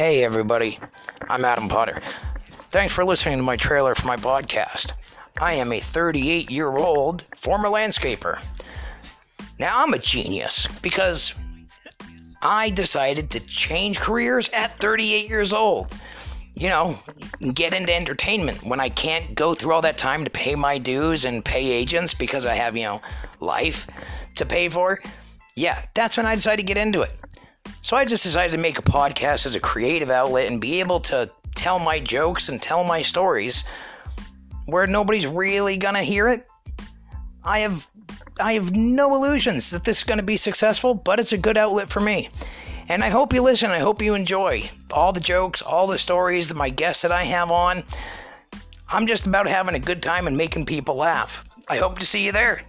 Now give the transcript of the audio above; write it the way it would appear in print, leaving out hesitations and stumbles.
Hey everybody, I'm Adam Potter. Thanks for listening to my trailer for my podcast. I am a 38-year-old former landscaper. Now I'm a genius because I decided to change careers at 38 years old. You know, get into entertainment when I can't go through all that time to pay my dues and pay agents because I have, life to pay for. Yeah, that's when I decided to get into it. So I just decided to make a podcast as a creative outlet and be able to tell my jokes and tell my stories where nobody's really going to hear it. I have no illusions that this is going to be successful, but it's a good outlet for me. And I hope you listen. I hope you enjoy all the jokes, all the stories, my guests that I have on. I'm just about having a good time and making people laugh. I hope to see you there.